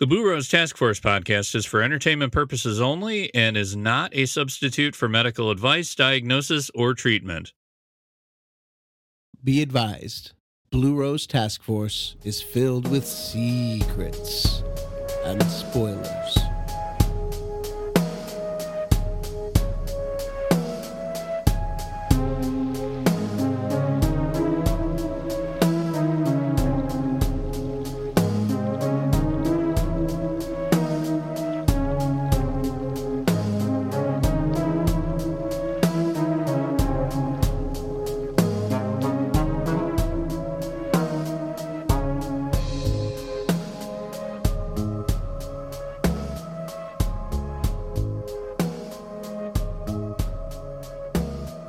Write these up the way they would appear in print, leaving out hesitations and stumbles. The Blue Rose Task Force podcast is for entertainment purposes only and is not a substitute for medical advice, diagnosis, or treatment. Be advised, Blue Rose Task Force is filled with secrets and spoilers.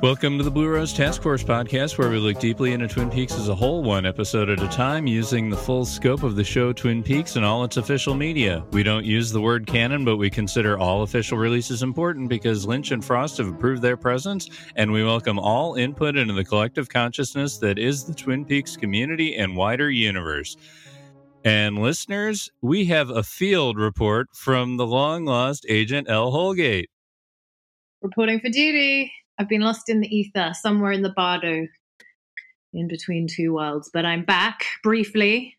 Welcome to the Blue Rose Task Force podcast, where we look deeply into Twin Peaks as a whole, one episode at a time, using the full scope of the show Twin Peaks and all its official media. We don't use the word canon, but we consider all official releases important because Lynch and Frost have approved their presence, and we welcome all input into the collective consciousness that is the Twin Peaks community and wider universe. And listeners, we have a field report from the long-lost Agent L. Holgate. Reporting for duty. I've been lost in the ether, somewhere in the bardo, in between two worlds. But I'm back, briefly,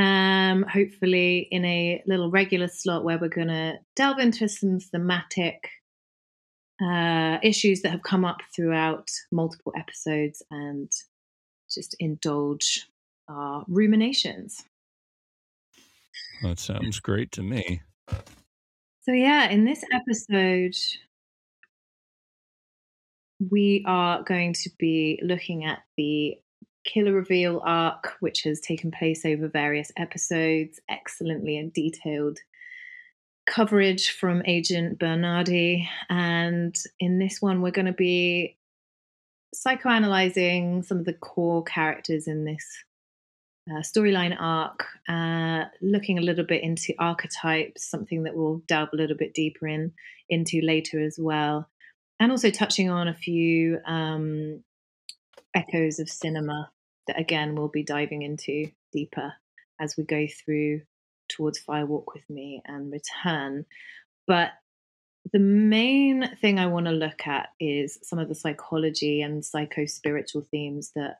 hopefully in a little regular slot where we're going to delve into some thematic issues that have come up throughout multiple episodes and just indulge our ruminations. That sounds great to me. So yeah, in this episode, we are going to be looking at the killer reveal arc, which has taken place over various episodes, excellently and detailed coverage from Agent Bernardi. And in this one, we're going to be psychoanalyzing some of the core characters in this storyline arc, looking a little bit into archetypes, something that we'll delve a little bit deeper into later as well. And also touching on a few echoes of cinema that, again, we'll be diving into deeper as we go through towards Fire Walk With Me and Return. But the main thing I want to look at is some of the psychology and psycho-spiritual themes that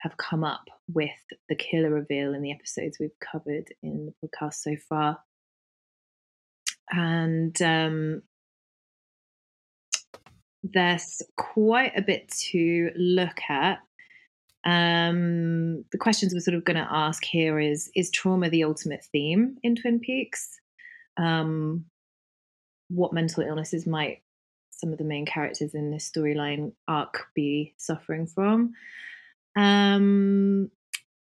have come up with the killer reveal in the episodes we've covered in the podcast so far. And there's quite a bit to look at. The questions we're sort of going to ask here is trauma the ultimate theme in Twin Peaks? What mental illnesses might some of the main characters in this storyline arc be suffering from?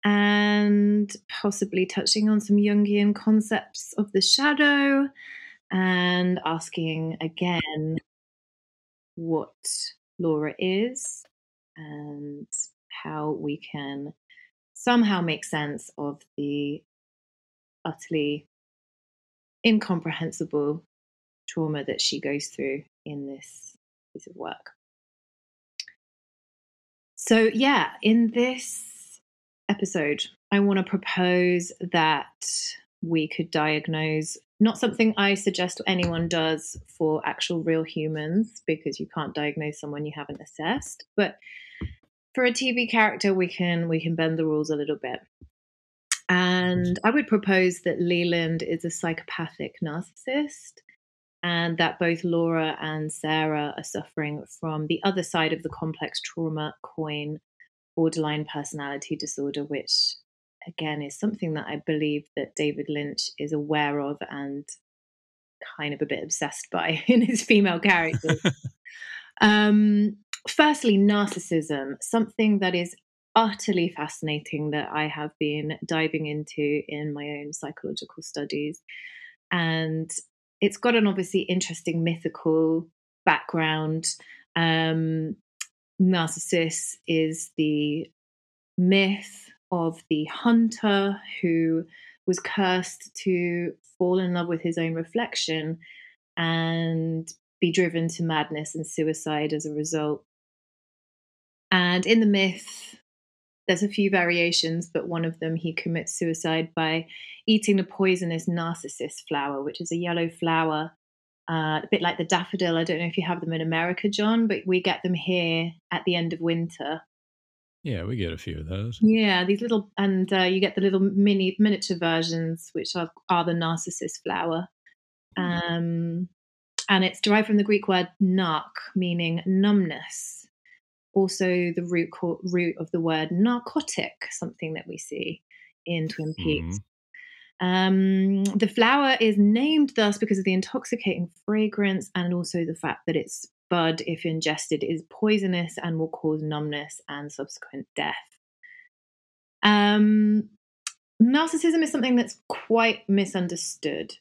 And possibly touching on some Jungian concepts of the shadow and asking again what Laura is and how we can somehow make sense of the utterly incomprehensible trauma that she goes through in this piece of work. So yeah, in this episode, I want to propose that we could diagnose, not something I suggest anyone does for actual real humans, because you can't diagnose someone you haven't assessed, but for a TV character, we can bend the rules a little bit. And I would propose that Leland is a psychopathic narcissist, and that both Laura and Sarah are suffering from the other side of the complex trauma coin, borderline personality disorder, which again is something that I believe that David Lynch is aware of and kind of a bit obsessed by in his female characters. Firstly, narcissism, something that is utterly fascinating that I have been diving into in my own psychological studies. And it's got an obviously interesting mythical background. Narcissus is the myth of the hunter who was cursed to fall in love with his own reflection and be driven to madness and suicide as a result. And in the myth, There's a few variations, but one of them, he commits suicide by eating the poisonous narcissus flower, which is a yellow flower, a bit like the daffodil. I don't know if you have them in America, John, but we get them here at the end of winter. Yeah, we get a few of those. Yeah, these little, and you get the little miniature versions, which are the narcissus flower. And it's derived from the Greek word narc, meaning numbness. Also the root of the word narcotic, something that we see in Twin Peaks. The flower is named thus because of the intoxicating fragrance and also the fact that its bud, if ingested, is poisonous and will cause numbness and subsequent death. Narcissism is something that's quite misunderstood.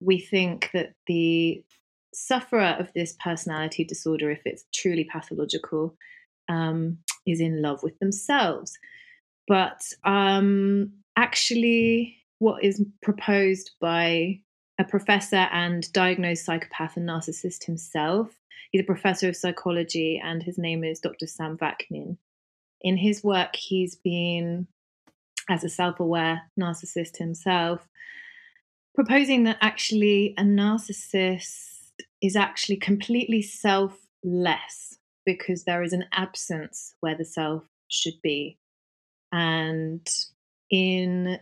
We think that the sufferer of this personality disorder, if it's truly pathological, is in love with themselves. But actually, what is proposed by a professor and diagnosed psychopath and narcissist himself, he's a professor of psychology and his name is Dr. Sam Vaknin. In his work, he's been, as a self-aware narcissist himself, proposing that actually a narcissist is actually completely selfless because there is an absence where the self should be. And in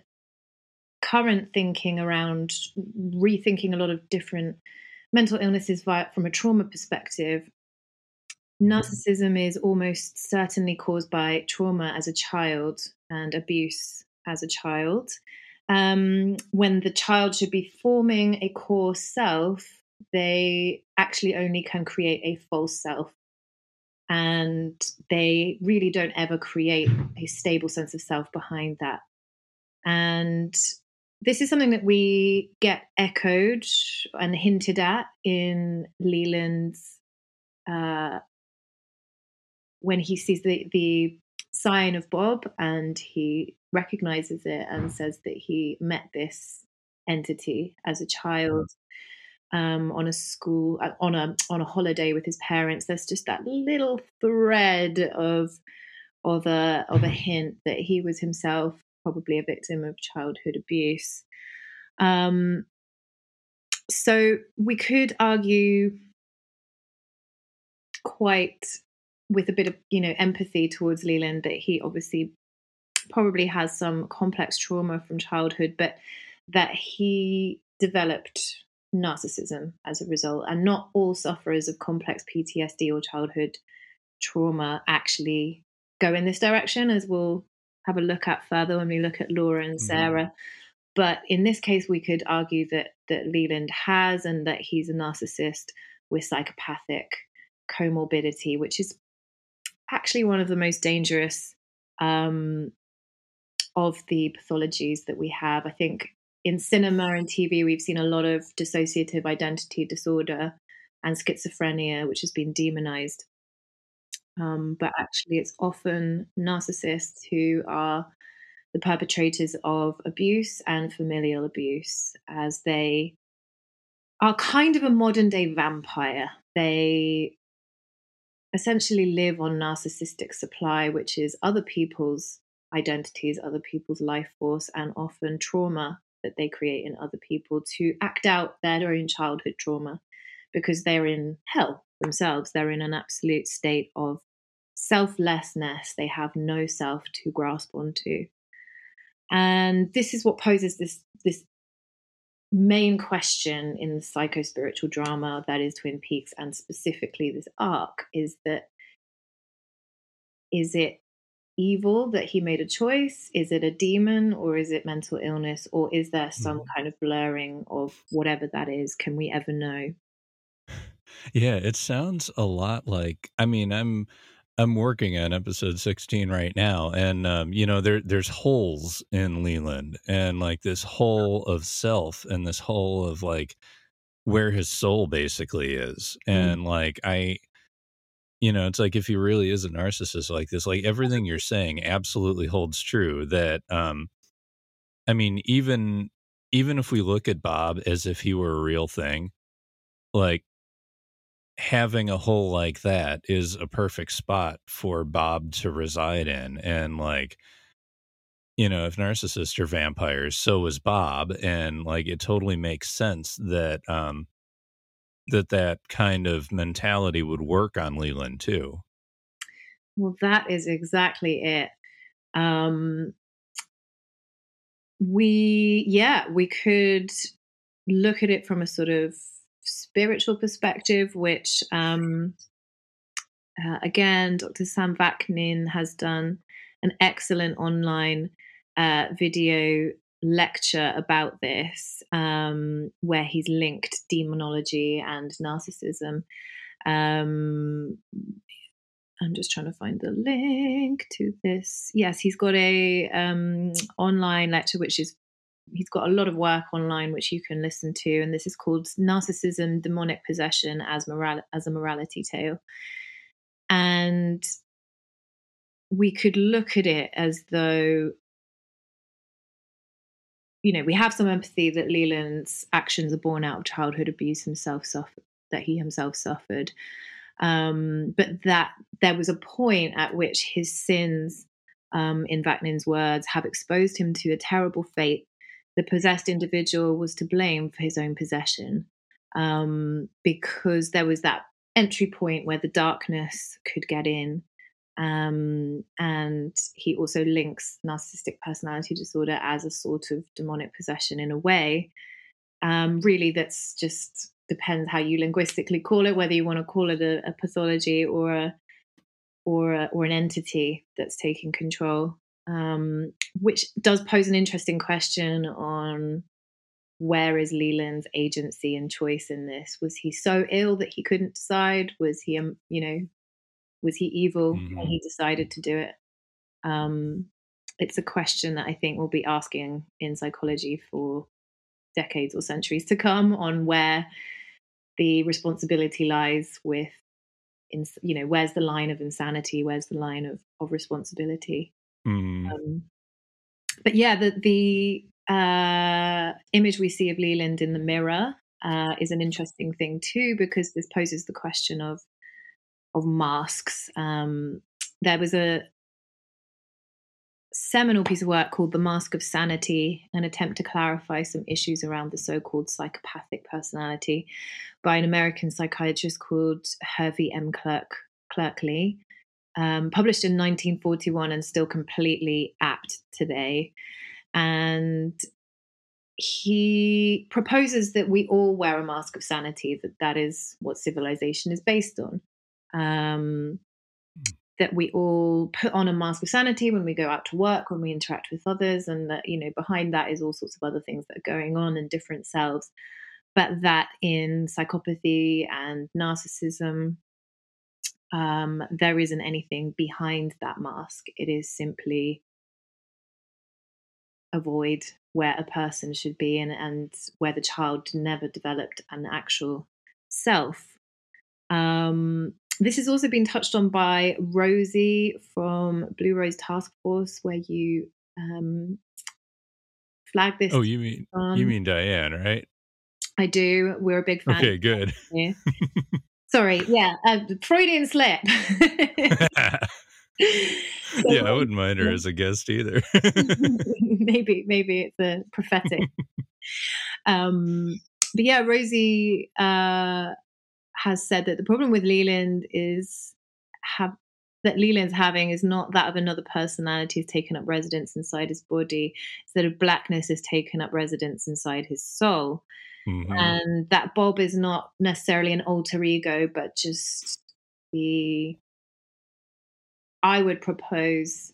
current thinking around rethinking a lot of different mental illnesses from a trauma perspective, narcissism is almost certainly caused by trauma as a child and abuse as a child. When the child should be forming a core self, they actually only can create a false self. And they really don't ever create a stable sense of self behind that. And this is something that we get echoed and hinted at in Leland's, when he sees the sign of Bob and he recognizes it and says that he met this entity as a child on a holiday with his parents. There's just that little thread of a hint that he was himself probably a victim of childhood abuse. So we could argue quite with a bit of, empathy towards Leland that he obviously probably has some complex trauma from childhood, but that he developed narcissism as a result. And not all sufferers of complex PTSD or childhood trauma actually go in this direction, as we'll have a look at further when we look at Laura and Sarah. But in this case, we could argue that Leland has, and that he's a narcissist with psychopathic comorbidity, which is actually one of the most dangerous of the pathologies that we have. I think in cinema and TV, we've seen a lot of dissociative identity disorder and schizophrenia, which has been demonized. But actually it's often narcissists who are the perpetrators of abuse and familial abuse, as they are kind of a modern day vampire. They essentially live on narcissistic supply, which is other people's identities, other people's life force, and often trauma that they create in other people to act out their own childhood trauma, because they're in hell themselves. They're in an absolute state of selflessness. They have no self to grasp onto. And this is what poses this main question in the psycho-spiritual drama that is Twin Peaks, and specifically this arc, is that, is it evil that he made a choice? Is it a demon, or is it mental illness, or is there some kind of blurring of whatever that is? Can we ever know? Yeah, it sounds a lot like, I'm working on episode 16 right now, and there's holes in Leland, and like this hole of self, and this hole of like where his soul basically is. And like, it's like, if he really is a narcissist like this, like everything you're saying absolutely holds true, that even if we look at Bob as if he were a real thing, like having a hole like that is a perfect spot for Bob to reside in. And like, you know, if narcissists are vampires, so is Bob. And like, it totally makes sense that, that kind of mentality would work on Leland too. Well, that is exactly it. We could look at it from a sort of spiritual perspective, which, again, Dr. Sam Vaknin has done an excellent online video lecture about this, where he's linked demonology and narcissism. I'm just trying to find the link to this. Yes, he's got a online lecture, which is, he's got a lot of work online, which you can listen to. And this is called Narcissism, Demonic Possession as a Morality Tale. And we could look at it as though, you know, we have some empathy that Leland's actions are born out of childhood abuse that he himself suffered. But that there was a point at which his sins, in Vaknin's words, have exposed him to a terrible fate. The possessed individual was to blame for his own possession, because there was that entry point where the darkness could get in. And he also links narcissistic personality disorder as a sort of demonic possession in a way. Really, that's just... depends how you linguistically call it, whether you want to call it a pathology or an entity that's taking control, which does pose an interesting question on where is Leland's agency and choice in this. Was he so ill that he couldn't decide? Was he, was he evil and he decided to do it? It's a question that I think we'll be asking in psychology for decades or centuries to come, on where the responsibility lies with, where's the line of insanity, where's the line of responsibility. But yeah, the image we see of Leland in the mirror is an interesting thing too, because this poses the question of masks. There was a seminal piece of work called The Mask of Sanity, an attempt to clarify some issues around the so-called psychopathic personality, by an American psychiatrist called Hervey M. Cleckley, published in 1941 and still completely apt today. And he proposes that we all wear a mask of sanity, that is what civilization is based on. That we all put on a mask of sanity when we go out to work, when we interact with others, and that, behind that is all sorts of other things that are going on in different selves. But that in psychopathy and narcissism, there isn't anything behind that mask. It is simply a void where a person should be and where the child never developed an actual self. This has also been touched on by Rosie from Blue Rose Task Force, where you flagged this. Oh, you mean Diane, right? I do. We're a big fan. Okay, good. Sorry, yeah, Freudian slip. Yeah, I wouldn't mind her as a guest either. Maybe it's a prophetic. But yeah, Rosie has said that the problem with Leland that Leland's having is not that of another personality has taken up residence inside his body, it's that of blackness has taken up residence inside his soul. And that Bob is not necessarily an alter ego, but just I would propose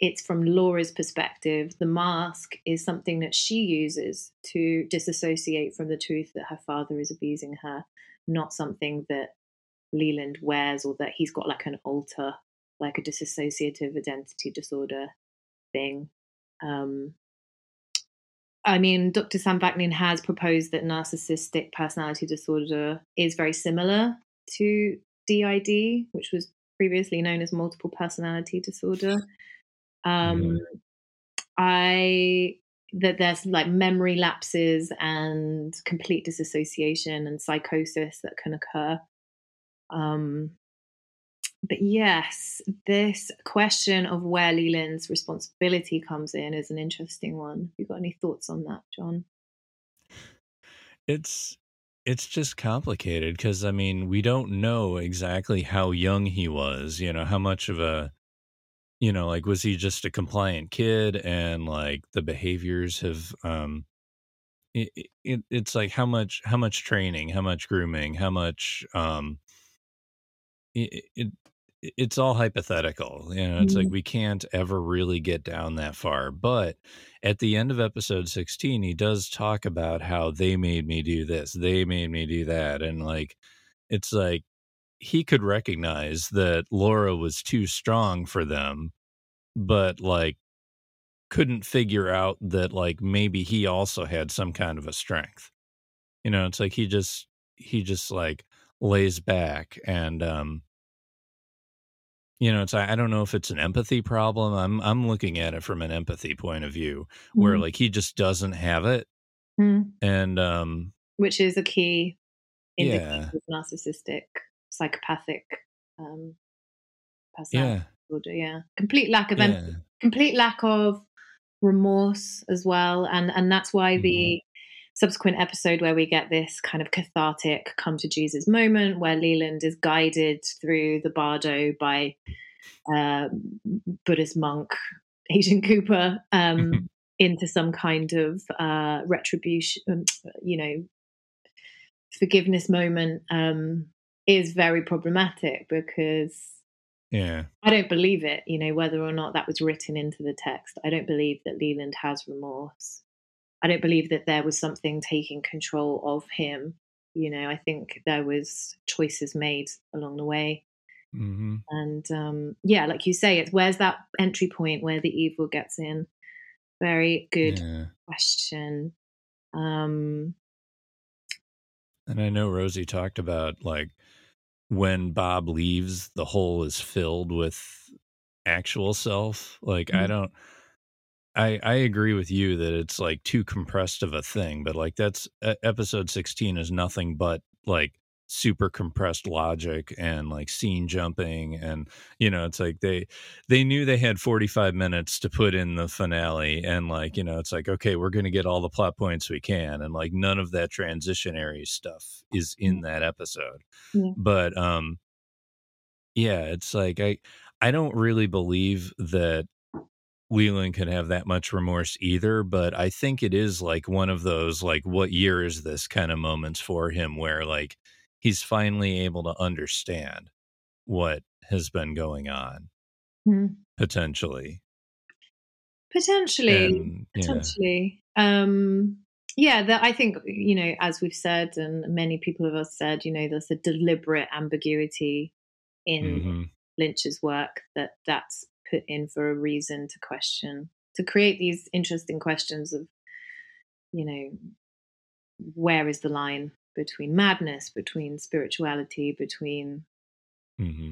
it's from Laura's perspective, the mask is something that she uses to disassociate from the truth that her father is abusing her, not something that Leland wears or that he's got like an alter, like a dissociative identity disorder thing. Dr. Sam Vaknin has proposed that narcissistic personality disorder is very similar to DID, which was previously known as multiple personality disorder. That there's like memory lapses and complete disassociation and psychosis that can occur But yes, this question of where Leland's responsibility comes in is an interesting one. You got any thoughts on that, John? It's just complicated because, I mean, we don't know exactly how young he was, you know, how much of a, you know, like, was he just a compliant kid and like the behaviors have, it's like how much training, how much grooming, how much, it's all hypothetical, you know, it's like we can't ever really get down that far. But at the end of episode 16, he does talk about how they made me do this, they made me do that. And like, it's like he could recognize that Laura was too strong for them, but like couldn't figure out that like maybe he also had some kind of a strength. You know, it's like he just like lays back and you know, it's, I don't know if it's an empathy problem. I'm looking at it from an empathy point of view where like he just doesn't have it. And which is a key indicator of narcissistic, psychopathic personality disorder. Complete lack of empathy, complete lack of remorse as well, and that's why the subsequent episode where we get this kind of cathartic come to Jesus moment where Leland is guided through the bardo by Buddhist monk Agent Cooper into some kind of retribution, you know, forgiveness moment, is very problematic because I don't believe it, you know, whether or not that was written into the text. I don't believe that Leland has remorse. I don't believe that there was something taking control of him. You know, I think there was choices made along the way. And yeah, like you say, it's where's that entry point where the evil gets in? Very good question. And I know Rosie talked about like when Bob leaves, the hole is filled with actual self. Like I agree with you that it's like too compressed of a thing, but like that's episode 16 is nothing but like super compressed logic and like scene jumping. And, you know, it's like they knew they had 45 minutes to put in the finale and like, you know, it's like, okay, we're going to get all the plot points we can. And like none of that transitionary stuff is in that episode. But yeah, it's like, I don't really believe that Leland could have that much remorse either, but I think it is like one of those like what year is this kind of moments for him where like he's finally able to understand what has been going on potentially. I think, you know, as we've said and many people have us said, you know, there's a deliberate ambiguity in Lynch's work that's put in for a reason to question, to create these interesting questions of, you know, where is the line between madness, between spirituality, between trauma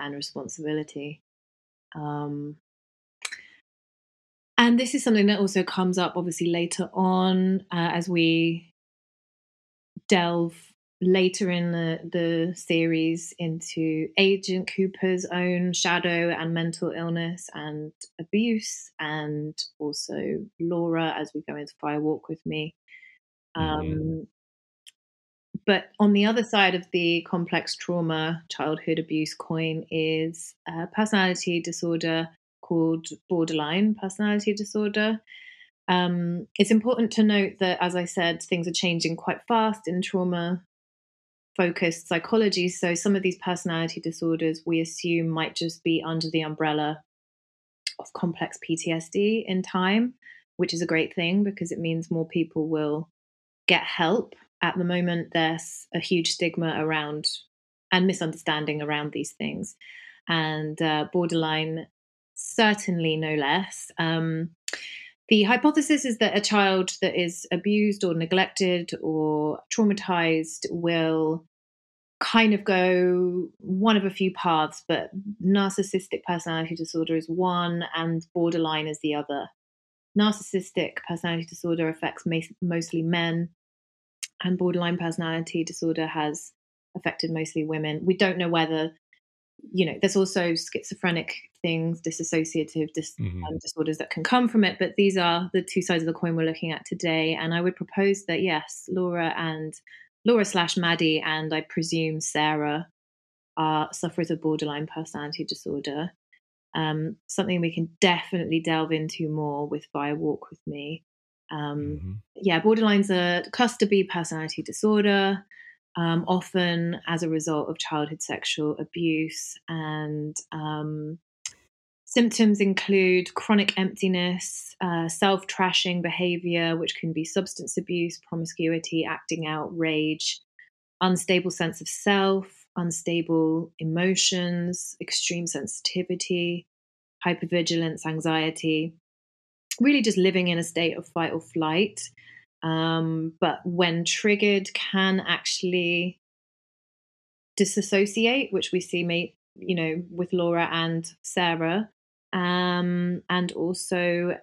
and responsibility. And this is something that also comes up obviously later on as we delve later in the series into Agent Cooper's own shadow and mental illness and abuse, and also Laura as we go into Fire Walk With Me. But on the other side of the complex trauma childhood abuse coin is a personality disorder called borderline personality disorder. It's important to note that, as I said, things are changing quite fast in trauma focused psychology, so some of these personality disorders we assume might just be under the umbrella of complex PTSD in time, which is a great thing because it means more people will get help. At the moment, there's a huge stigma around and misunderstanding around these things, and borderline certainly no less. The hypothesis is that a child that is abused or neglected or traumatized will kind of go one of a few paths, but narcissistic personality disorder is one and borderline is the other. Narcissistic personality disorder affects mostly men, and borderline personality disorder has affected mostly women. We don't know whether, you know, there's also schizophrenic things, dissociative disorders that can come from it. But these are the two sides of the coin we're looking at today. And I would propose that, yes, Laura/Maddie, and I presume Sarah, are sufferers of borderline personality disorder. Something we can definitely delve into more with Fire Walk With Me. Yeah, borderline's a cluster B personality disorder, often as a result of childhood sexual abuse. And symptoms include chronic emptiness, self-trashing behavior, which can be substance abuse, promiscuity, acting out, rage, unstable sense of self, unstable emotions, extreme sensitivity, hypervigilance, anxiety, really just living in a state of fight or flight, but when triggered can actually disassociate, which we see, with Laura and Sarah, and also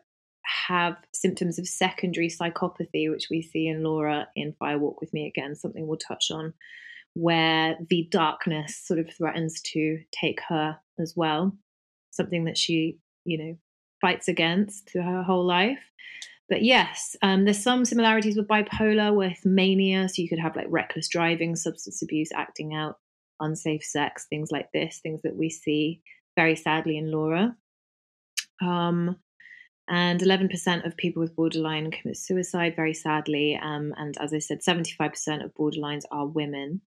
have symptoms of secondary psychopathy, which we see in Laura in Fire Walk With Me again, something we'll touch on, where the darkness sort of threatens to take her as well, something that she, fights against through her whole life. But yes, there's some similarities with bipolar, with mania. So you could have like reckless driving, substance abuse, acting out, unsafe sex, things like this, things that we see very sadly in Laura. And 11% of people with borderline commit suicide, very sadly. And as I said, 75% of borderlines are women.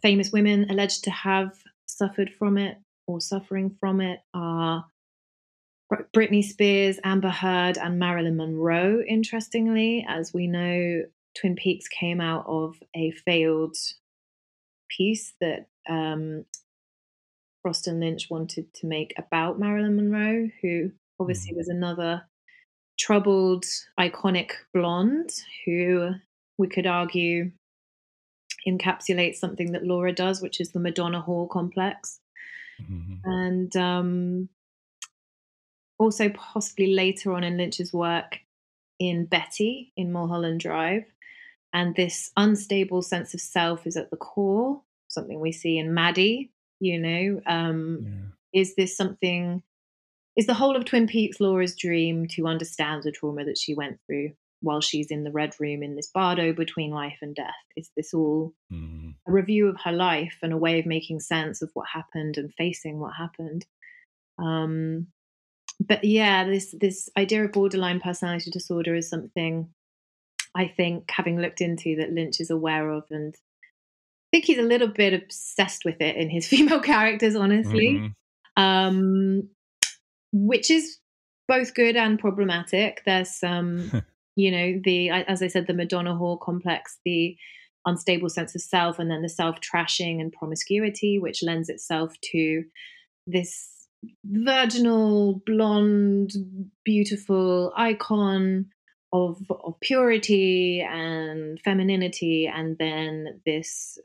Famous women alleged to have suffered from it or suffering from it are Britney Spears, Amber Heard, and Marilyn Monroe, interestingly. As we know, Twin Peaks came out of a failed piece that Frost and Lynch wanted to make about Marilyn Monroe, who obviously was another troubled, iconic blonde who we could argue encapsulates something that Laura does, which is the Madonna Hall complex. And also possibly later on in Lynch's work in Betty in Mulholland Drive. And this unstable sense of self is at the core, something we see in Maddie, Is this something, is the whole of Twin Peaks Laura's dream to understand the trauma that she went through while she's in the Red Room in this bardo between life and death? Is this all a review of her life and a way of making sense of what happened and facing what happened? But yeah, this idea of borderline personality disorder is something I think, having looked into, that Lynch is aware of, and I think he's a little bit obsessed with it in his female characters, honestly, which is both good and problematic. There's some, as I said, the Madonna Hall complex, the unstable sense of self, and then the self-trashing and promiscuity, which lends itself to this virginal, blonde, beautiful icon of purity and femininity, and then this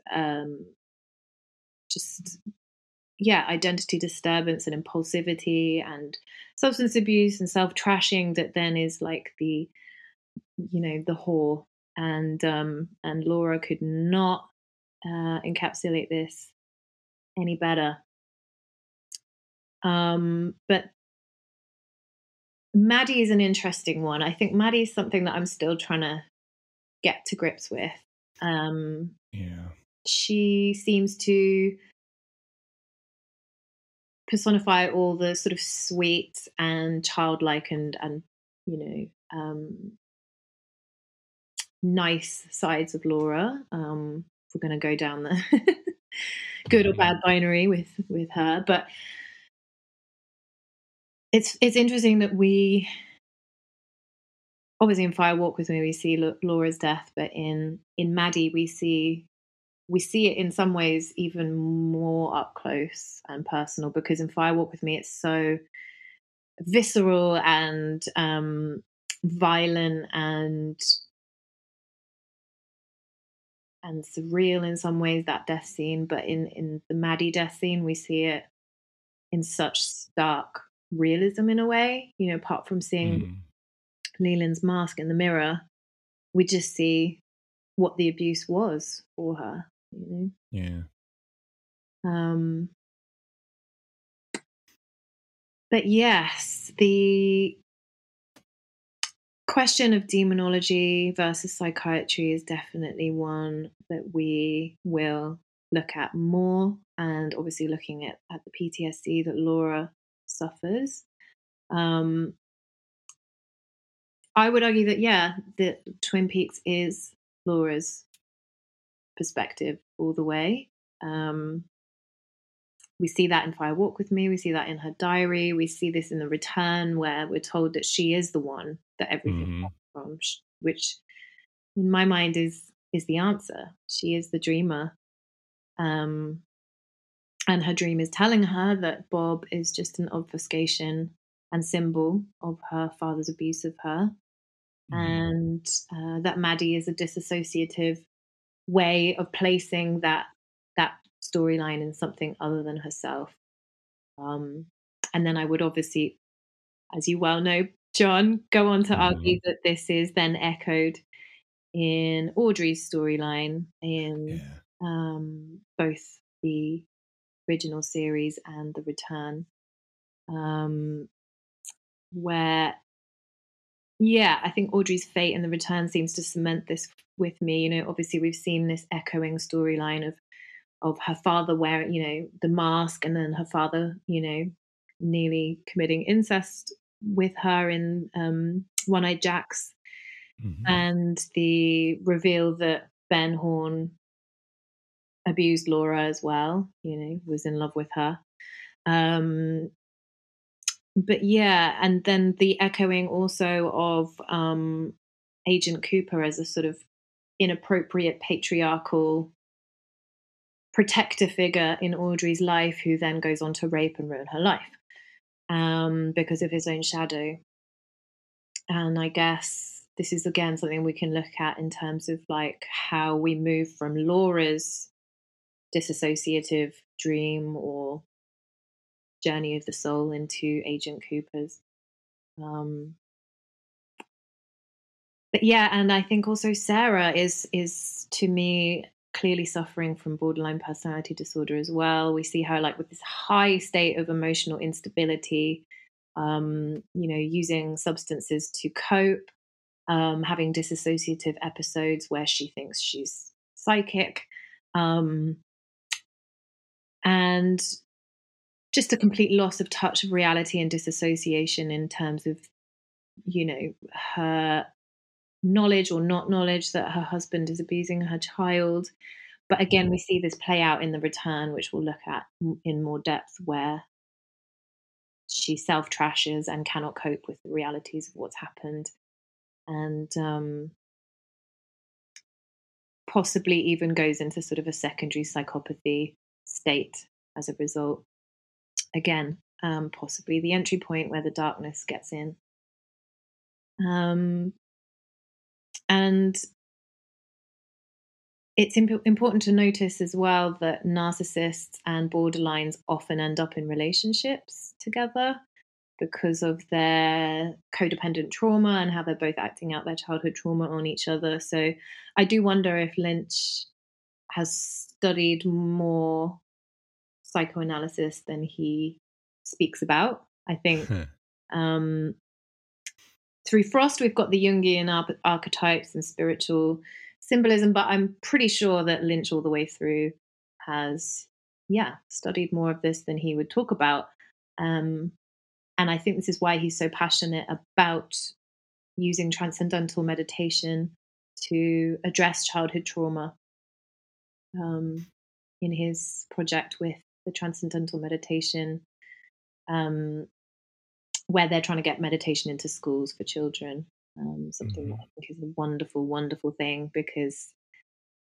identity disturbance and impulsivity and substance abuse and self-trashing that then is like the whore. And and Laura could not encapsulate this any better. But Maddie is an interesting one. I think Maddie is something that I'm still trying to get to grips with. She seems to personify all the sort of sweet and childlike and nice sides of Laura. If we're going to go down the good or bad binary with her, but it's interesting that we, obviously in Fire Walk With Me, we see Laura's death, but in Maddie we see it in some ways even more up close and personal, because in Fire Walk With Me it's so visceral and violent and surreal in some ways, that death scene. But in the Maddie death scene we see it in such stark realism in a way, apart from seeing Leland's mask in the mirror, we just see what the abuse was for her, you know? Yeah. But yes, the question of demonology versus psychiatry is definitely one that we will look at more, and obviously looking at the PTSD that Laura suffers. I would argue that, yeah, that Twin Peaks is Laura's perspective all the way. We see that in Fire Walk With Me. We see that in her diary. We see this in The Return, where we're told that she is the one that everything comes from, which in my mind is the answer. She is the dreamer. And her dream is telling her that Bob is just an obfuscation and symbol of her father's abuse of her. And that Maddie is a disassociative way of placing that storyline in something other than herself. And then I would obviously, as you well know, John, go on to argue that this is then echoed in Audrey's storyline in both the original series and The Return, where, I think Audrey's fate in The Return seems to cement this with me. You know, obviously we've seen this echoing storyline of her father wearing, you know, the mask, and then her father, you know, nearly committing incest with her in One-Eyed Jack's, and the reveal that Ben Horne abused Laura as well, you know, was in love with her. But yeah, and then the echoing also of Agent Cooper as a sort of inappropriate patriarchal protector figure in Audrey's life, who then goes on to rape and ruin her life because of his own shadow. And I guess this is, again, something we can look at in terms of like how we move from Laura's disassociative dream or journey of the soul into Agent Cooper's. But yeah, and I think also Sarah is to me clearly suffering from borderline personality disorder as well. We see her like with this high state of emotional instability, you know, using substances to cope, having disassociative episodes where she thinks she's psychic, and just a complete loss of touch of reality and disassociation in terms of, you know, her knowledge or not knowledge that her husband is abusing her child. But again, we see this play out in The Return, which we'll look at in more depth, where she self-trashes and cannot cope with the realities of what's happened, and possibly even goes into sort of a secondary psychopathy state as a result. Again, possibly the entry point where the darkness gets in. And it's important to notice as well that narcissists and borderlines often end up in relationships together because of their codependent trauma and how they're both acting out their childhood trauma on each other. So I do wonder if Lynch has studied more psychoanalysis than he speaks about, I think. Through Frost, we've got the Jungian archetypes and spiritual symbolism, but I'm pretty sure that Lynch all the way through has, studied more of this than he would talk about. And I think this is why he's so passionate about using transcendental meditation to address childhood trauma in his project with the transcendental meditation, where they're trying to get meditation into schools for children, something that I think is a wonderful, wonderful thing, because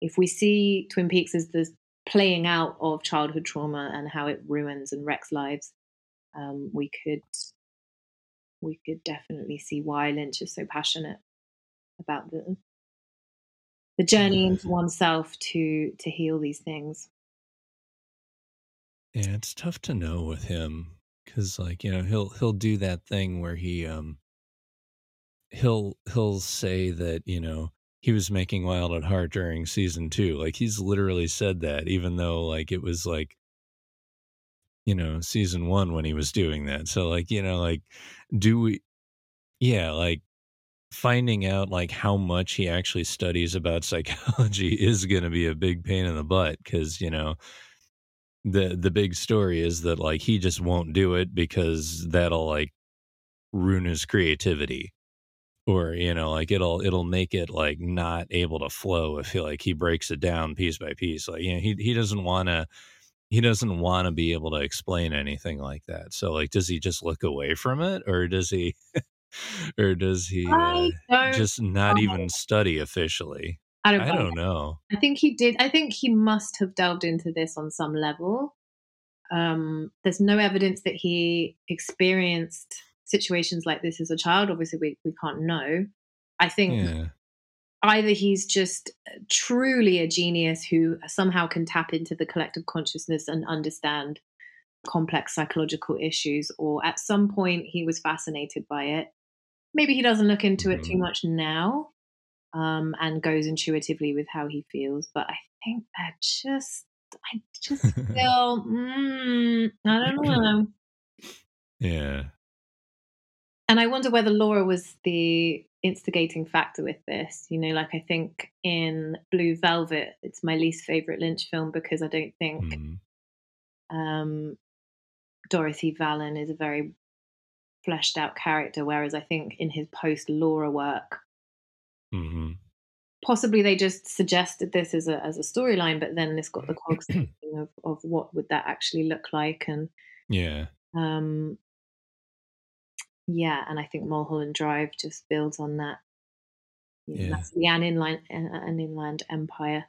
if we see Twin Peaks as the playing out of childhood trauma and how it ruins and wrecks lives, we could definitely see why Lynch is so passionate about the journey into oneself to heal these things. Yeah, it's tough to know with him. Because, like, you know, he'll do that thing where he'll say that, you know, he was making Wild at Heart during season 2. Like, he's literally said that, even though, like, it was, like, you know, season 1 when he was doing that. So, like, you know, like, do we, yeah, like, finding out, like, how much he actually studies about psychology is going to be a big pain in the butt, because, you know, the big story is that, like, he just won't do it because that'll, like, ruin his creativity, or, you know, like, it'll make it, like, not able to flow if he, like, he breaks it down piece by piece. Like, you know, he doesn't want to be able to explain anything like that. So, like, does he just look away from it, or does he just not even study officially? I don't know. I think he did. I think he must have delved into this on some level. There's no evidence that he experienced situations like this as a child. Obviously, we can't know. I think either he's just truly a genius who somehow can tap into the collective consciousness and understand complex psychological issues, or at some point he was fascinated by it. Maybe he doesn't look into it too much now. And goes intuitively with how he feels. But I think I just feel, I don't know. Yeah. And I wonder whether Laura was the instigating factor with this. You know, like, I think in Blue Velvet, it's my least favorite Lynch film because I don't think Dorothy Vallon is a very fleshed out character. Whereas I think in his post-Laura work, possibly they just suggested this as a storyline, but then this got the cogs of what would that actually look like, and and I think Mulholland Drive just builds on that. That's the Inland Empire.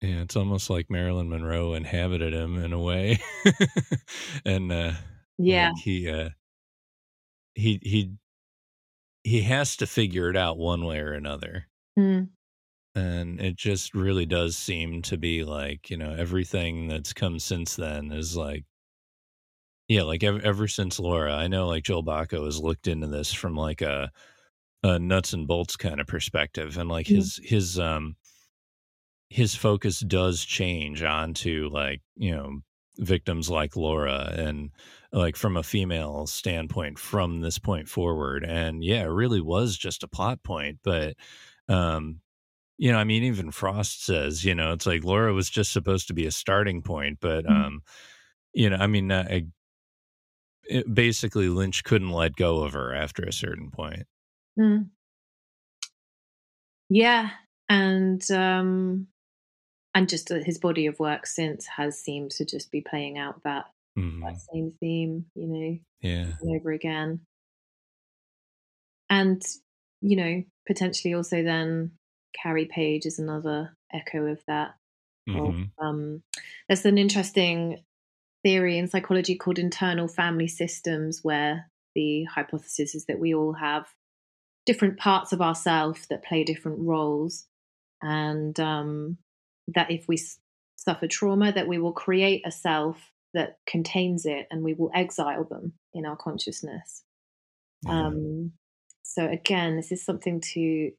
It's almost like Marilyn Monroe inhabited him in a way, and like he has to figure it out one way or another. And it just really does seem to be like, you know, everything that's come since then is like, like ever since Laura, I know, like, Joel Bacco has looked into this from, like, a nuts and bolts kind of perspective. And, like, his focus does change onto, like, you know, victims like Laura, and, like, from a female standpoint from this point forward. And it really was just a plot point. But you know, I mean, even Frost says, you know, it's like Laura was just supposed to be a starting point, but you know, I mean, basically Lynch couldn't let go of her after a certain point. And just his body of work since has seemed to just be playing out that same theme, you know, over again. And, you know, potentially also then Carrie Page is another echo of that. There's an interesting theory in psychology called internal family systems, where the hypothesis is that we all have different parts of ourselves that play different roles. And, that if we suffer trauma, that we will create a self that contains it, and we will exile them in our consciousness. So again, this is something to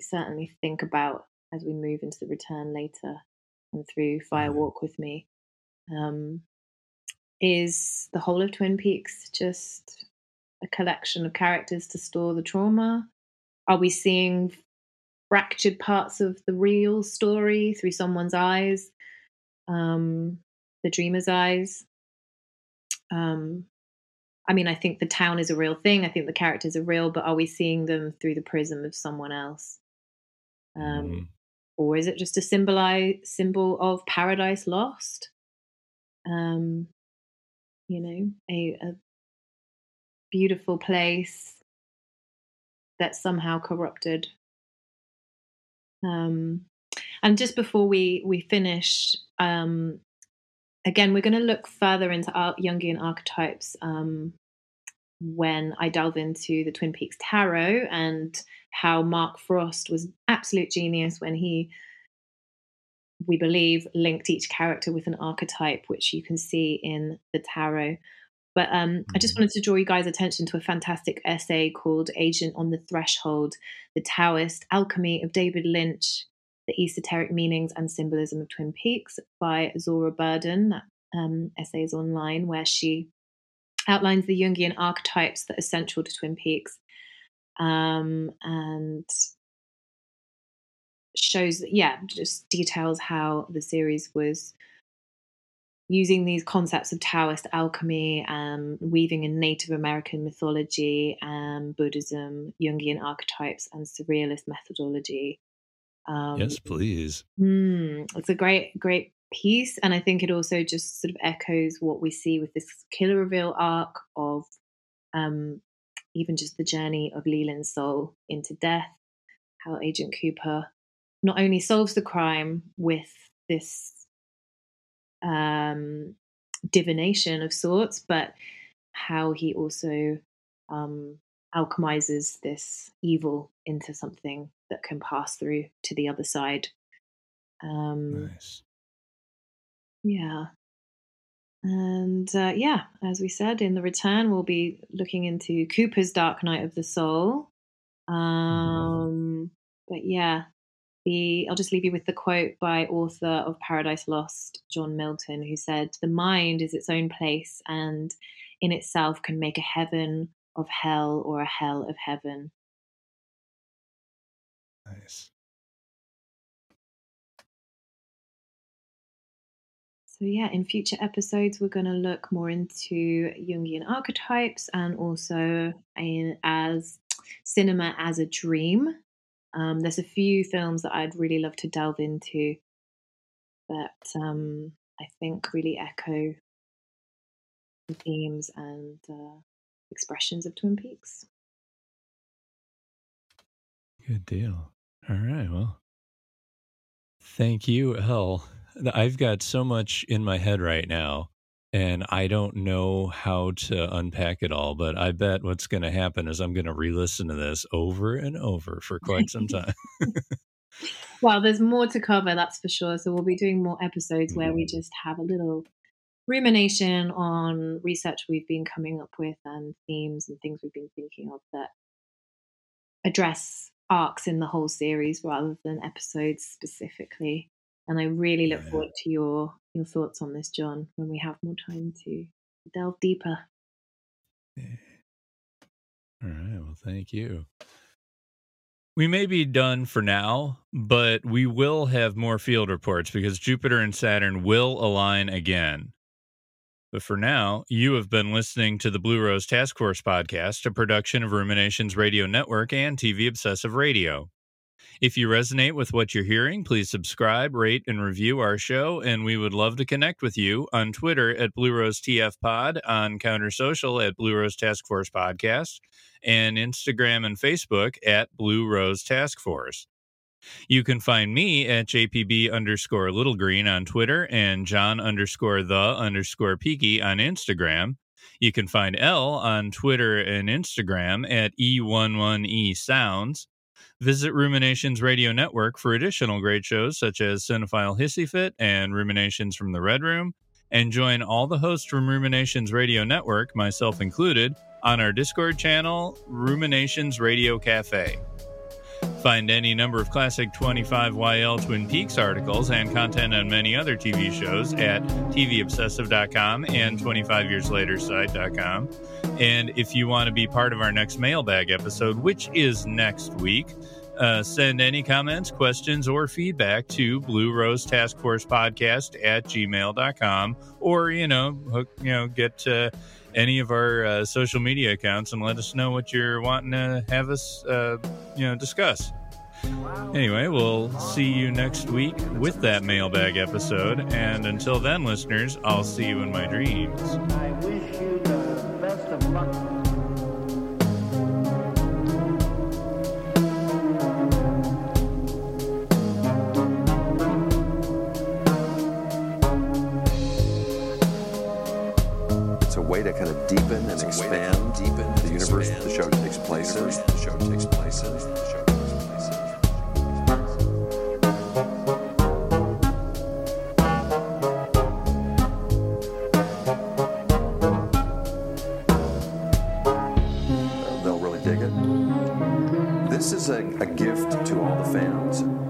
certainly think about as we move into The Return later and through Fire Walk With Me. Is the whole of Twin Peaks just a collection of characters to store the trauma? Are we seeing fractured parts of the real story through someone's eyes, the dreamer's eyes? I mean, I think the town is a real thing. I think the characters are real, but are we seeing them through the prism of someone else? Or is it just a symbol of paradise lost? You know, a beautiful place that's somehow corrupted. And just before we finish, again, we're going to look further into Jungian archetypes when I delve into the Twin Peaks Tarot and how Mark Frost was an absolute genius when he, we believe, linked each character with an archetype, which you can see in the Tarot. But I just wanted to draw you guys' attention to a fantastic essay called Agent on the Threshold, The Taoist Alchemy of David Lynch, The Esoteric Meanings and Symbolism of Twin Peaks by Zora Burden. That essay is online, where she outlines the Jungian archetypes that are central to Twin Peaks, and shows, just details how the series was using these concepts of Taoist alchemy, weaving in Native American mythology, Buddhism, Jungian archetypes, and surrealist methodology. Yes, please. It's a great piece, and I think it also just sort of echoes what we see with this killer reveal arc of even just the journey of Leland's soul into death, how Agent Cooper not only solves the crime with this divination of sorts, but how he also alchemizes this evil into something that can pass through to the other side. Nice. Yeah. And as we said, in The Return, we'll be looking into Cooper's Dark Night of the Soul. But yeah, I'll just leave you with the quote by author of Paradise Lost, John Milton, who said, "The mind is its own place and in itself can make a heaven of hell or a hell of heaven." Nice. So yeah, in future episodes, we're going to look more into Jungian archetypes and also as cinema as a dream. There's a few films that I'd really love to delve into that I think really echo the themes and expressions of Twin Peaks. Good deal. All right. Well, thank you, Elle. I've got so much in my head right now, and I don't know how to unpack it all, but I bet what's going to happen is I'm going to re-listen to this over and over for quite some time. Well, there's more to cover, that's for sure. So we'll be doing more episodes where we just have a little rumination on research we've been coming up with and themes and things we've been thinking of that address arcs in the whole series rather than episodes specifically. And I really look forward to your thoughts on this, John, when we have more time to delve deeper. Yeah. All right. Well, thank you. We may be done for now, but we will have more field reports because Jupiter and Saturn will align again. But for now, you have been listening to the Blue Rose Task Force podcast, a production of Ruminations Radio Network and TV Obsessive Radio. If you resonate with what you're hearing, please subscribe, rate, and review our show, and we would love to connect with you on Twitter at Blue Rose TF Pod, on Counter Social at Blue Rose Task Force Podcast, and Instagram and Facebook at Blue Rose Task Force. You can find me at JPB_Little Green on Twitter and John_the_Peaky on Instagram. You can find Elle on Twitter and Instagram at E11ESounds. Visit Ruminations Radio Network for additional great shows such as Cinephile Hissy Fit and Ruminations from the Red Room, and join all the hosts from Ruminations Radio Network, myself included, on our Discord channel, Ruminations Radio Cafe. Find any number of classic 25YL Twin Peaks articles and content on many other TV shows at tvobsessive.com and 25yearslatersite.com. And if you want to be part of our next mailbag episode, which is next week, send any comments, questions, or feedback to Blue Rose Task Force Podcast at gmail.com, or, get any of our social media accounts and let us know what you're wanting to have us, discuss. Anyway, we'll see you next week with that mailbag episode. And until then, listeners, I'll see you in my dreams. I wish you the best of luck. Way to kind of deepen and expand the universe that the show takes place in. This is a gift to all the fans.